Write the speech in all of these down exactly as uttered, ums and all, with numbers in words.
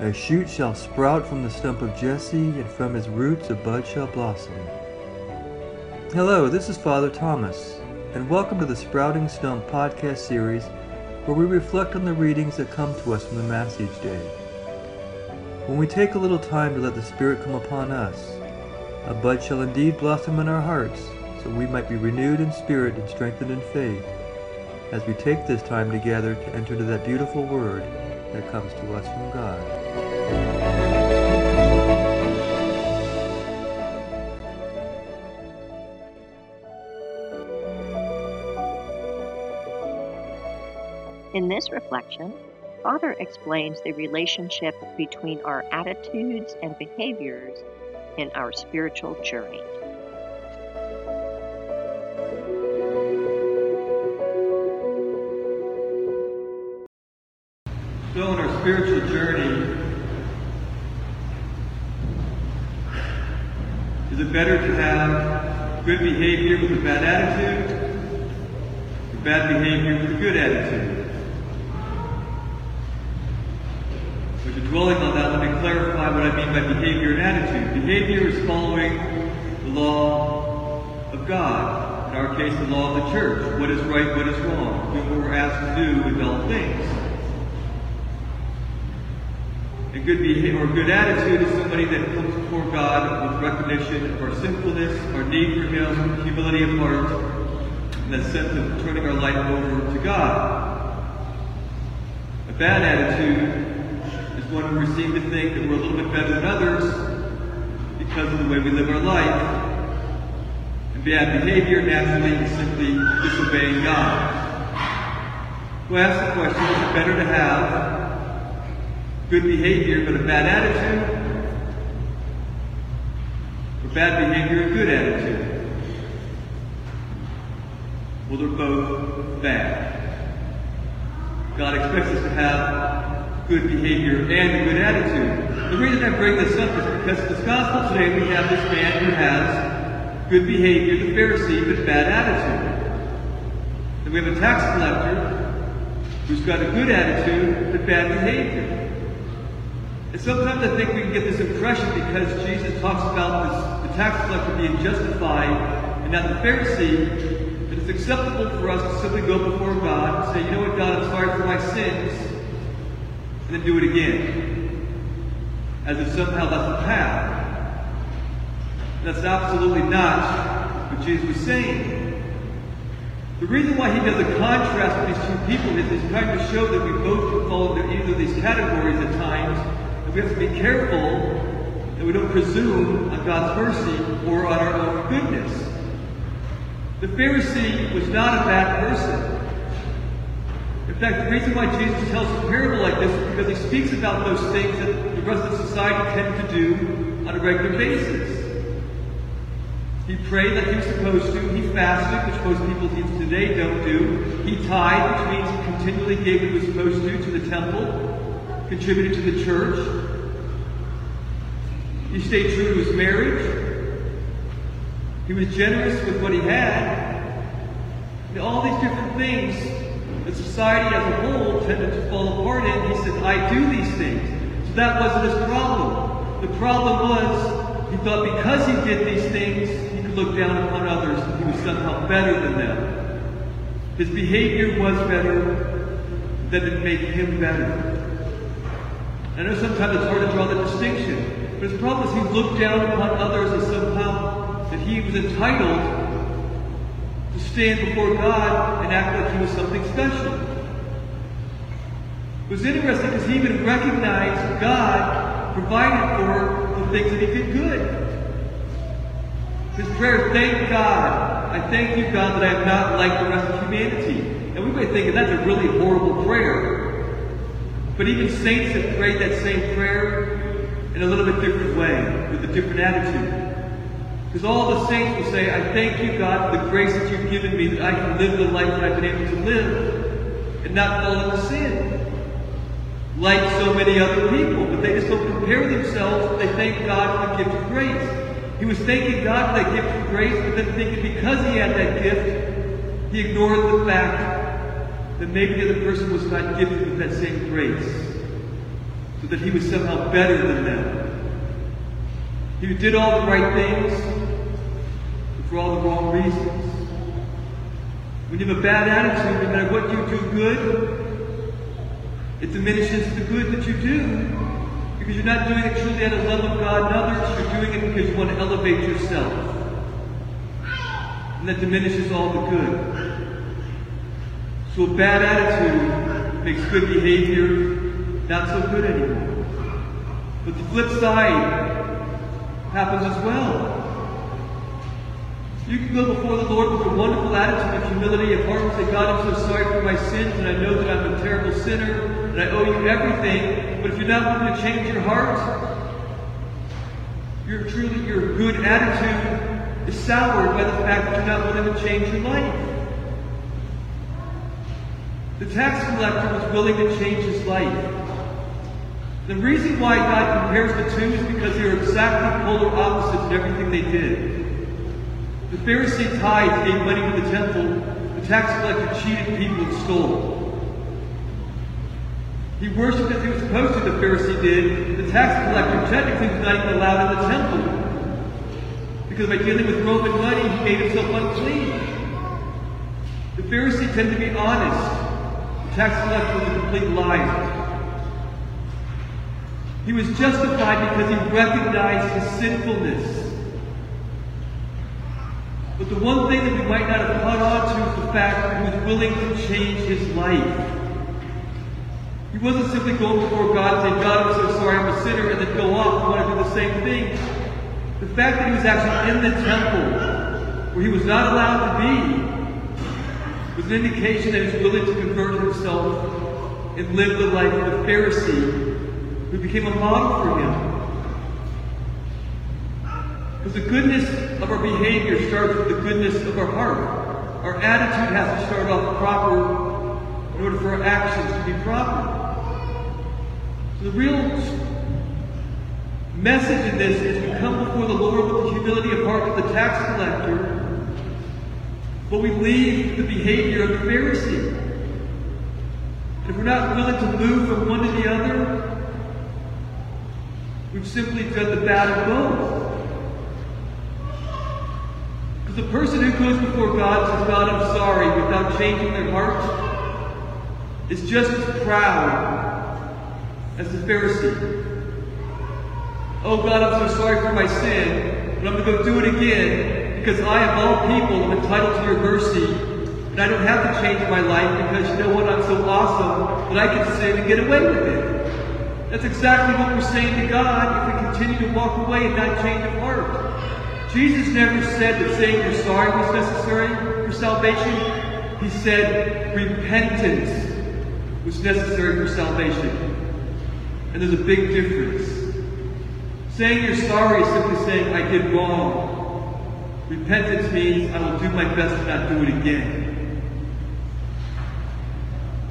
A shoot shall sprout from the stump of Jesse, and from his roots a bud shall blossom. Hello, this is Father Thomas, and welcome to the Sprouting Stump podcast series, where we reflect on the readings that come to us from the Mass each day. When we take a little time to let the Spirit come upon us, a bud shall indeed blossom in our hearts, so we might be renewed in spirit and strengthened in faith, as we take this time together to enter into that beautiful word that comes to us from God. In this reflection, Father explains the relationship between our attitudes and behaviors in our spiritual journey. Still in our spiritual journey, is it better to have good behavior with a bad attitude, or bad behavior with a good attitude? We've been dwelling on that. Let me clarify what I mean by behavior and attitude. Behavior is following the law of God, in our case the law of the church, what is right, what is wrong, doing what we're asked to do with all things. And good behavior or good attitude is somebody that comes before God with recognition of our sinfulness, our need for Him, humility of heart, and that sense of turning our life over to God. A bad attitude is one where we seem to think that we're a little bit better than others because of the way we live our life. And bad behavior naturally is simply disobeying God. So I ask the question, is it better to have good behavior but a bad attitude, or bad behavior and good attitude? Well, they're both bad. God expects us to have good behavior and a good attitude. The reason I bring this up is because in this gospel today we have this man who has good behavior, the Pharisee, but bad attitude. And we have a tax collector who's got a good attitude but bad behavior. And sometimes I think we can get this impression because Jesus talks about this, the tax collector being justified and not the Pharisee, that it's acceptable for us to simply go before God and say, you know what, God, I'm sorry for my sins, and then do it again. As if somehow that's the path. That's absolutely not what Jesus was saying. The reason why he does a contrast with these two people is he's trying to show that we both can fall into either of these categories at times. We have to be careful that we don't presume on God's mercy or on our own goodness. The Pharisee was not a bad person. In fact, the reason why Jesus tells a parable like this is because he speaks about those things that the rest of society tend to do on a regular basis. He prayed like he was supposed to. He fasted, which most people today don't do. He tithed, which means he continually gave what he was supposed to to the temple, contributed to the church. He stayed true to his marriage. He was generous with what he had. And all these different things that society as a whole tended to fall apart in, he said, I do these things. So that wasn't his problem. The problem was, he thought because he did these things, he could look down upon others and he was somehow better than them. His behavior was better, that didn't make him better. I know sometimes it's hard to draw the distinction, but his problem is he looked down upon others as somehow that he was entitled to stand before God and act like he was something special. It was interesting because he even recognized God provided for the things that he did good. His prayer, thank God, I thank you, God, that I am not like the rest of humanity. And we might think that's a really horrible prayer. But even saints have prayed that same prayer in a little bit different way, with a different attitude. Because all the saints will say, I thank you, God, for the grace that you've given me, that I can live the life that I've been able to live and not fall into sin, like so many other people. But they just don't compare themselves. They thank God for the gift of grace. He was thanking God for that gift of grace, but then thinking because he had that gift, he ignored the fact that maybe the other person was not gifted with that same grace. so that he was somehow better than them. He did all the right things, but for all the wrong reasons. When you have a bad attitude, no matter what you do good, it diminishes the good that you do. Because you're not doing it truly out of love of God and others, you're doing it because you want to elevate yourself. And that diminishes all the good. So a bad attitude makes good behavior not so good anymore. But the flip side happens as well. You can go before the Lord with a wonderful attitude of humility and heart and say, God, I'm so sorry for my sins, and I know that I'm a terrible sinner, and I owe you everything. But if you're not willing to change your heart, your truly your good attitude is soured by the fact that you're not willing to change your life. The tax collector was willing to change his life. The reason why God compares the two is because they were exactly polar opposites in everything they did. The Pharisee tithe gave money to the temple. The tax collector cheated people and stole. He worshipped as he was supposed to, the Pharisee did. The tax collector technically was not even allowed in the temple. Because by dealing with Roman money, he made himself unclean. The Pharisee tended to be honest. The tax collector was a complete liar. He was justified because he recognized his sinfulness. But the one thing that we might not have caught on to is the fact that he was willing to change his life. He wasn't simply going before God and saying, God, I'm so sorry, I'm a sinner, and then go off and want to do the same thing. The fact that he was actually in the temple, where he was not allowed to be, was an indication that he was willing to convert himself and live the life of the Pharisee, who became a model for him. Because the goodness of our behavior starts with the goodness of our heart. Our attitude has to start off proper in order for our actions to be proper. So the real message in this is we come before the Lord with the humility of heart of the tax collector, but we leave the behavior of the Pharisee. And if we're not willing to move from one to the other, we've simply done the bad of both. The person who goes before God and says, God, I'm sorry, without changing their heart, is just as proud as the Pharisee. Oh God, I'm so sorry for my sin, but I'm going to go do it again, because I, of all people, am entitled to your mercy, and I don't have to change my life, because you know what, I'm so awesome that I can sin and get away with it. That's exactly what we're saying to God if we continue to walk away and not change our heart. Jesus never said that saying you're sorry was necessary for salvation. He said repentance was necessary for salvation. And there's a big difference. Saying you're sorry is simply saying I did wrong. Repentance means I will do my best to not do it again.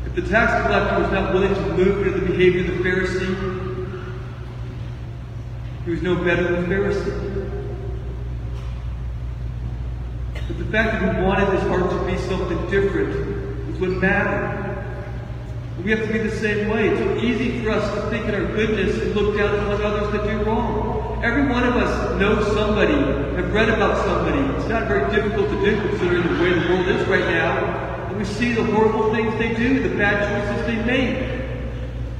If the tax collector was not willing to move into the behavior of the Pharisee, he was no better than the Pharisee. But the fact that we wanted his heart to be something different was what mattered. We have to be the same way. It's so easy for us to think in our goodness and look down upon others that do wrong. Every one of us knows somebody, have read about somebody. It's not very difficult to do considering the way the world is right now. And we see the horrible things they do, the bad choices they make.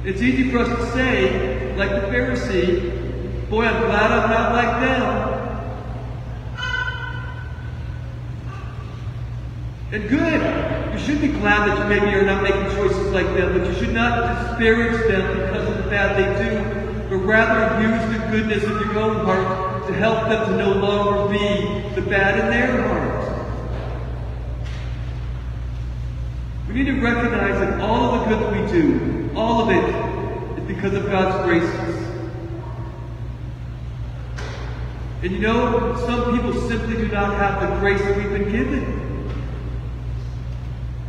It's easy for us to say, like the Pharisee, boy, I'm glad I'm not like them. And good, you should be glad that you maybe are not making choices like them, but you should not disparage them because of the bad they do, but rather use the goodness of your own heart to help them to no longer be the bad in their heart. We need to recognize that all of the good that we do, all of it, is because of God's graces. And you know, some people simply do not have the grace that we've been given.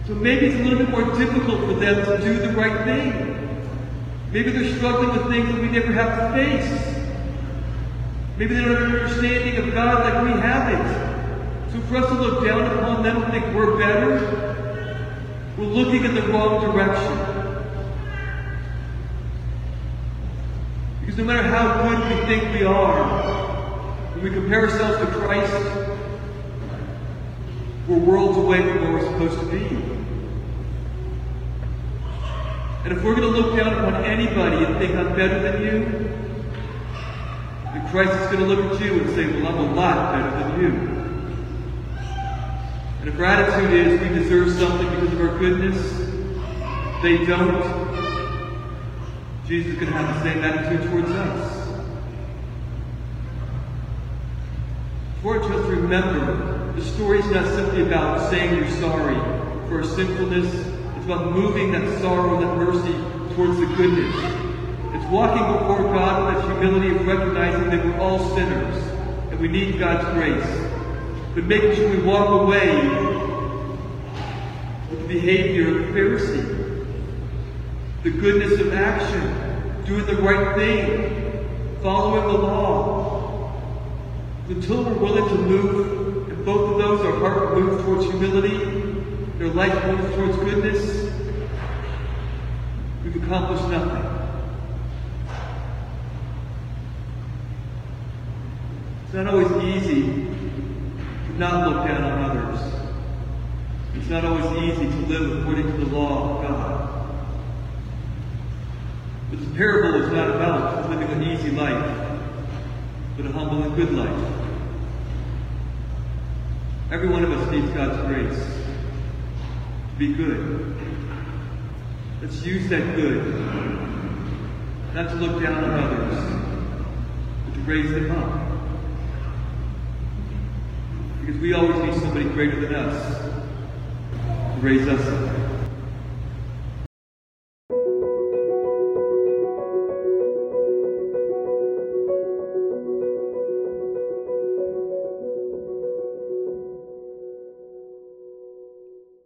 So maybe it's a little bit more difficult for them to do the right thing. Maybe they're struggling with things that we never have to face. Maybe they don't have an understanding of God like we have it. So for us to look down upon them and think we're better, we're looking in the wrong direction. Because no matter how good we think we are, when we compare ourselves to Christ, we're worlds away from where we're supposed to be. And if we're going to look down upon anybody and think I'm better than you, then Christ is going to look at you and say, well, I'm a lot better than you. And if our attitude is we deserve something because of our goodness, they don't, Jesus is going to have the same attitude towards us. For just remember, the story is not simply about saying you're sorry for our sinfulness. It's about moving that sorrow, that mercy towards the goodness. It's walking before God with that humility of recognizing that we're all sinners and we need God's grace. But making sure we walk away with the behavior of the Pharisee, the goodness of action, doing the right thing, following the law. Until we're willing to move, and both of those, our heart moves towards humility, their life moves towards goodness, we've accomplished nothing. It's not always easy. Not look down on others. It's not always easy to live according to the law of God. But this parable is not about living an easy life, but a humble and good life. Every one of us needs God's grace to be good. Let's use that good, not to look down on others, but to raise them up. Because we always need somebody greater than us to raise us up.